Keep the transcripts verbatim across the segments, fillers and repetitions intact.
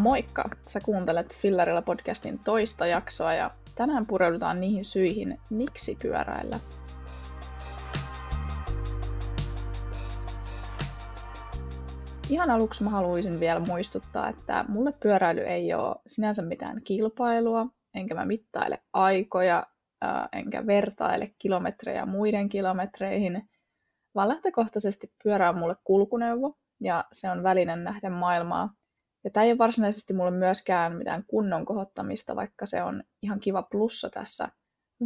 Moikka! Sä kuuntelet Fillarilla podcastin toista jaksoa ja tänään pureudutaan niihin syihin, miksi pyöräillä. Ihan aluksi mä haluaisin vielä muistuttaa, että mulle pyöräily ei ole sinänsä mitään kilpailua, enkä mä mittaile aikoja, enkä vertaile kilometrejä muiden kilometreihin, vaan lähtökohtaisesti pyörä on mulle kulkuneuvo ja se on väline nähdä maailmaa. Ja tämä ei ole varsinaisesti mulle myöskään mitään kunnon kohottamista, vaikka se on ihan kiva plussa tässä,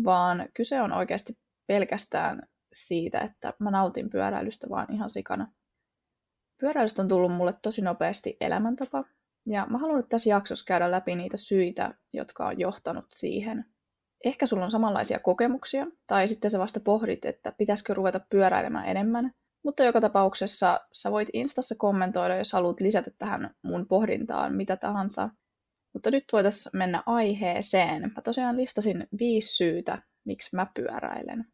vaan kyse on oikeasti pelkästään siitä, että mä nautin pyöräilystä vaan ihan sikana. Pyöräilystä on tullut mulle tosi nopeasti elämäntapa, ja mä haluan nyt tässä jaksossa käydä läpi niitä syitä, jotka on johtanut siihen. Ehkä sulla on samanlaisia kokemuksia, tai sitten sä vasta pohdit, että pitäisikö ruveta pyöräilemään enemmän, mutta joka tapauksessa sä voit Instassa kommentoida, jos haluat lisätä tähän mun pohdintaan mitä tahansa. Mutta nyt voitaisiin mennä aiheeseen. Mä tosiaan listasin viisi syytä, miksi mä pyöräilen.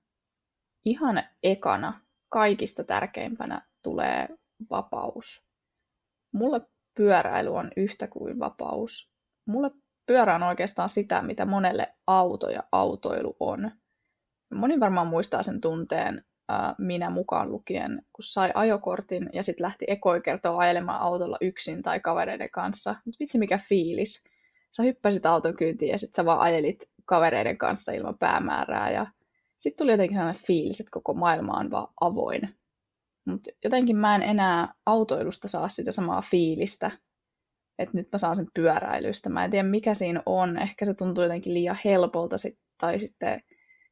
Ihan ekana, kaikista tärkeimpänä tulee vapaus. Mulle pyöräily on yhtä kuin vapaus. Mulle pyörä on oikeastaan sitä, mitä monelle auto ja autoilu on. Moni varmaan muistaa sen tunteen, minä mukaan lukien, kun sai ajokortin ja sitten lähti ekoi kertoa ajelemaan autolla yksin tai kavereiden kanssa. Mutta vitsi mikä fiilis. Sä hyppäsit auton kyytiin ja sitten sä vaan ajelit kavereiden kanssa ilman päämäärää. Ja sitten tuli jotenkin sellainen fiilis, että koko maailma on vaan avoin. Mutta jotenkin mä en enää autoilusta saa sitä samaa fiilistä. Että nyt mä saan sen pyöräilystä. Mä en tiedä mikä siinä on. Ehkä se tuntuu jotenkin liian helpolta sit, tai sitten...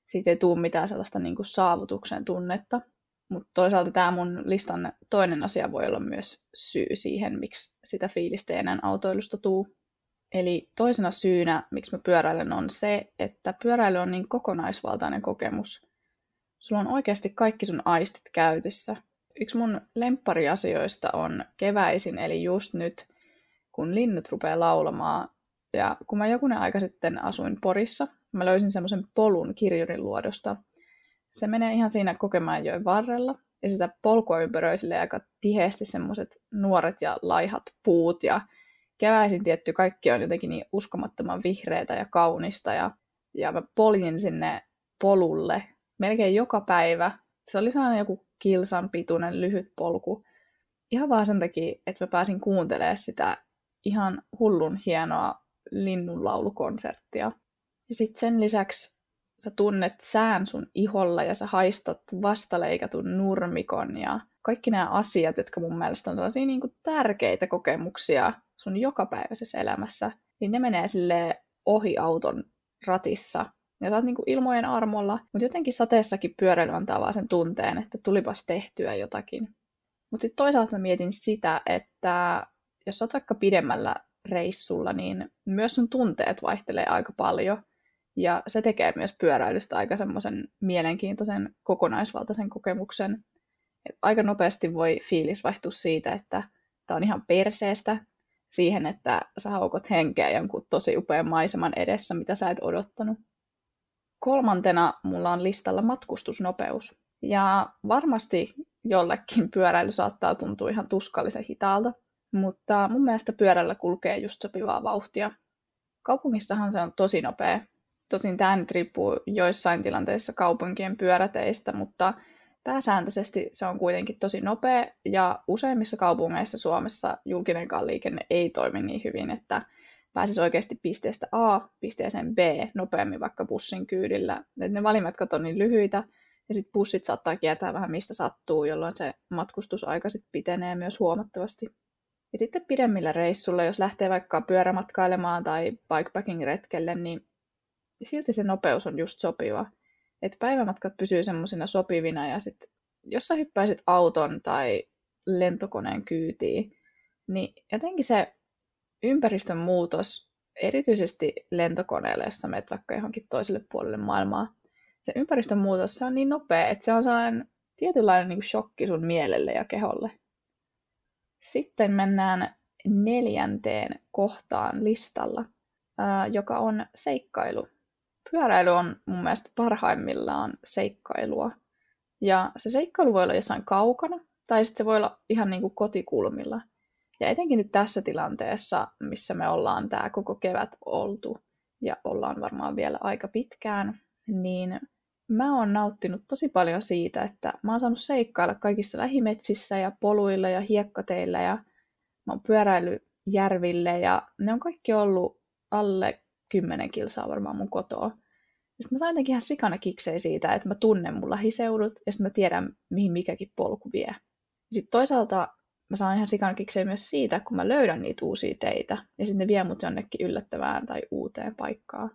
Siitä ei tule mitään sellaista niin kuin saavutuksen tunnetta, mutta toisaalta tämä mun listan toinen asia voi olla myös syy siihen, miksi sitä fiilistä ei enää autoilusta tule. Eli toisena syynä, miksi mä pyöräilen, on se, että pyöräily on niin kokonaisvaltainen kokemus. Sulla on oikeasti kaikki sun aistit käytössä. Yksi mun lemppariasioista on keväisin, eli just nyt, kun linnut rupeaa laulamaan. Ja kun mä jokunen aika sitten asuin Porissa, mä löysin semmoisen polun Kirjurin luodosta. Se menee ihan siinä Kokemäenjoen varrella, ja sitä polkua ympäröi silleen aika tiheästi semmoiset nuoret ja laihat puut, ja keväisin tietty kaikki on jotenkin niin uskomattoman vihreätä ja kaunista, ja, ja mä poljin sinne polulle melkein joka päivä. Se oli sellainen joku kilsan pituinen lyhyt polku, ihan vaan sen takia, että mä pääsin kuuntelemaan sitä ihan hullun hienoa linnunlaulukonserttia. Ja sitten sen lisäksi sä tunnet sään sun iholla ja sä haistat vastaleikatun nurmikon ja kaikki nämä asiat, jotka mun mielestä on sellaisia niin kuin tärkeitä kokemuksia sun jokapäiväisessä elämässä, niin ne menee silleen ohi auton ratissa. Ja sä oot niin kuin ilmojen armolla, mutta jotenkin sateessakin pyöräily antaa vaan sen tunteen, että tulipas tehtyä jotakin. Mutta sitten toisaalta mä mietin sitä, että jos sä oot vaikka pidemmällä reissulla, niin myös sun tunteet vaihtelee aika paljon. Ja se tekee myös pyöräilystä aika semmoisen mielenkiintoisen kokonaisvaltaisen kokemuksen. Et aika nopeasti voi fiilis vaihtua siitä, että tää on ihan perseestä, siihen, että sä haukot henkeä jonkun tosi upean maiseman edessä, mitä sä et odottanut. Kolmantena mulla on listalla matkustusnopeus. Ja varmasti jollekin pyöräily saattaa tuntua ihan tuskallisen hitaalta, mutta mun mielestä pyörällä kulkee just sopivaa vauhtia. Kaupungissahan se on tosi nopea. Tosin tämä nyt riippuu joissain tilanteissa kaupunkien pyöräteistä, mutta pääsääntöisesti se on kuitenkin tosi nopea, ja useimmissa kaupungeissa Suomessa julkinenkaan liikenne ei toimi niin hyvin, että pääsisi oikeasti pisteestä A pisteeseen B nopeammin vaikka bussin kyydillä. Et ne valimatkat on niin lyhyitä, ja sitten bussit saattaa kiertää vähän mistä sattuu, jolloin se matkustusaika sit pitenee myös huomattavasti. Ja sitten pidemmillä reissulla, jos lähtee vaikka pyörämatkailemaan tai bikepacking-retkelle, niin silti se nopeus on just sopiva. Että päivämatkat pysyy semmoisina sopivina, ja sitten jos sä hyppäisit auton tai lentokoneen kyytiin, niin jotenkin se ympäristön muutos, erityisesti lentokoneelle, jos sä menet vaikka johonkin toiselle puolelle maailmaa, se ympäristön muutos, se on niin nopea, että se on sellainen tietynlainen niin kuin shokki sun mielelle ja keholle. Sitten mennään neljänteen kohtaan listalla, joka on seikkailu. Pyöräily on mun mielestä parhaimmillaan seikkailua. Ja se seikkailu voi olla jossain kaukana, tai sitten se voi olla ihan niin kuin kotikulmilla. Ja etenkin nyt tässä tilanteessa, missä me ollaan tämä koko kevät oltu, ja ollaan varmaan vielä aika pitkään, niin mä oon nauttinut tosi paljon siitä, että mä oon saanut seikkailla kaikissa lähimetsissä ja poluilla ja hiekkateillä, ja mä oon pyöräillyt järville, ja ne on kaikki ollut alle kymmenen kilsaa varmaan mun kotoa. Ja sit mä saan jotenkin ihan sikana kiksei siitä, että mä tunnen mun lähiseudut, ja sitten mä tiedän, mihin mikäkin polku vie. Sitten toisaalta mä saan ihan sikana kiksei myös siitä, kun mä löydän niitä uusia teitä, ja sitten ne vie mut jonnekin yllättävään tai uuteen paikkaan.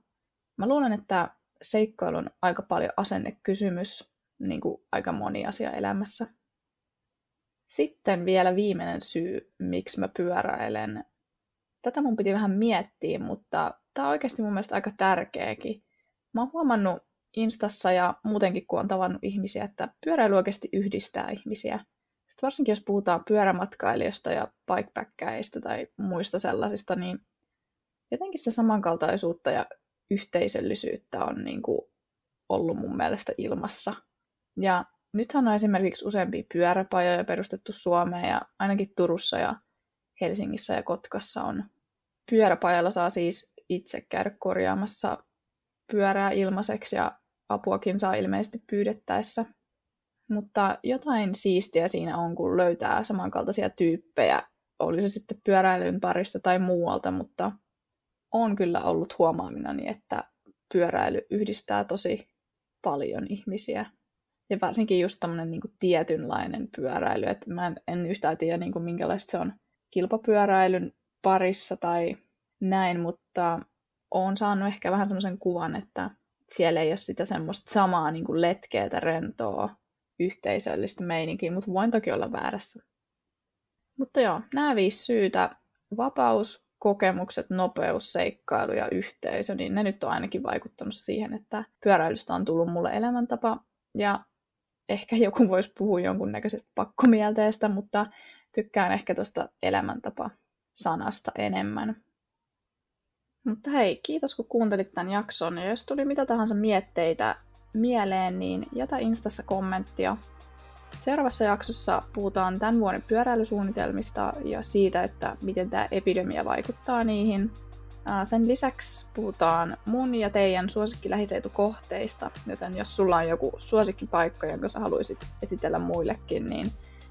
Mä luulen, että seikkailu on aika paljon asennekysymys, niin kuin aika moni asia elämässä. Sitten vielä viimeinen syy, miksi mä pyöräilen. Tätä mun piti vähän miettiä, mutta tää on oikeasti mun mielestä aika tärkeäkin. Mä oon huomannut Instassa ja muutenkin, kun on tavannut ihmisiä, että pyöräily oikeasti yhdistää ihmisiä. Sitten varsinkin, jos puhutaan pyörämatkailijoista ja bikepackäistä tai muista sellaisista, niin jotenkin sitä samankaltaisuutta ja yhteisöllisyyttä on niin kuin ollut mun mielestä ilmassa. Ja nythän on esimerkiksi useampia pyöräpajoja perustettu Suomeen, ja ainakin Turussa ja Helsingissä ja Kotkassa on. Pyöräpajalla saa siis itse käydä korjaamassa pyörää ilmaiseksi, ja apuakin saa ilmeisesti pyydettäessä. Mutta jotain siistiä siinä on, kun löytää samankaltaisia tyyppejä, oli se sitten pyöräilyn parista tai muualta, mutta on kyllä ollut huomaaminani, että pyöräily yhdistää tosi paljon ihmisiä. Ja varsinkin just tämmöinen niin kuin tietynlainen pyöräily, että mä en, en yhtään tiedä niin kuin minkälaista se on kilpapyöräilyn parissa tai näin, mutta oon saanut ehkä vähän semmoisen kuvan, että siellä ei ole sitä semmoista samaa niin kuin letkeätä, rentoa, yhteisöllistä meininkiä, mutta voin toki olla väärässä. Mutta joo, nämä viisi syytä, vapaus, kokemukset, nopeus, seikkailu ja yhteisö, niin ne nyt on ainakin vaikuttanut siihen, että pyöräilystä on tullut mulle elämäntapa, ja ehkä joku voisi puhua jonkunnäköisestä pakkomielteestä, mutta tykkään ehkä tuosta elämäntapa-sanasta enemmän. Mutta hei, kiitos kun kuuntelit tämän jakson, ja jos tuli mitä tahansa mietteitä mieleen, niin jätä Instassa kommenttia. Seuraavassa jaksossa puhutaan tämän vuoden pyöräilysuunnitelmista ja siitä, että miten tämä epidemia vaikuttaa niihin. Sen lisäksi puhutaan mun ja teidän suosikkilähiseutukohteista, joten jos sulla on joku suosikkipaikka, jonka sä haluaisit esitellä muillekin, niin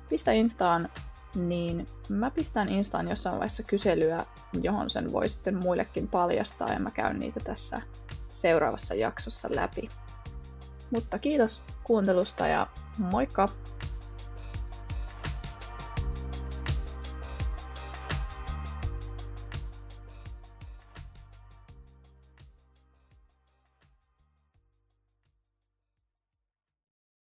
pistä Instaan, niin mä pistän Instaan jossain vaiheessa kyselyä, johon sen voi sitten muillekin paljastaa, ja mä käyn niitä tässä seuraavassa jaksossa läpi. Mutta kiitos kuuntelusta ja moikka!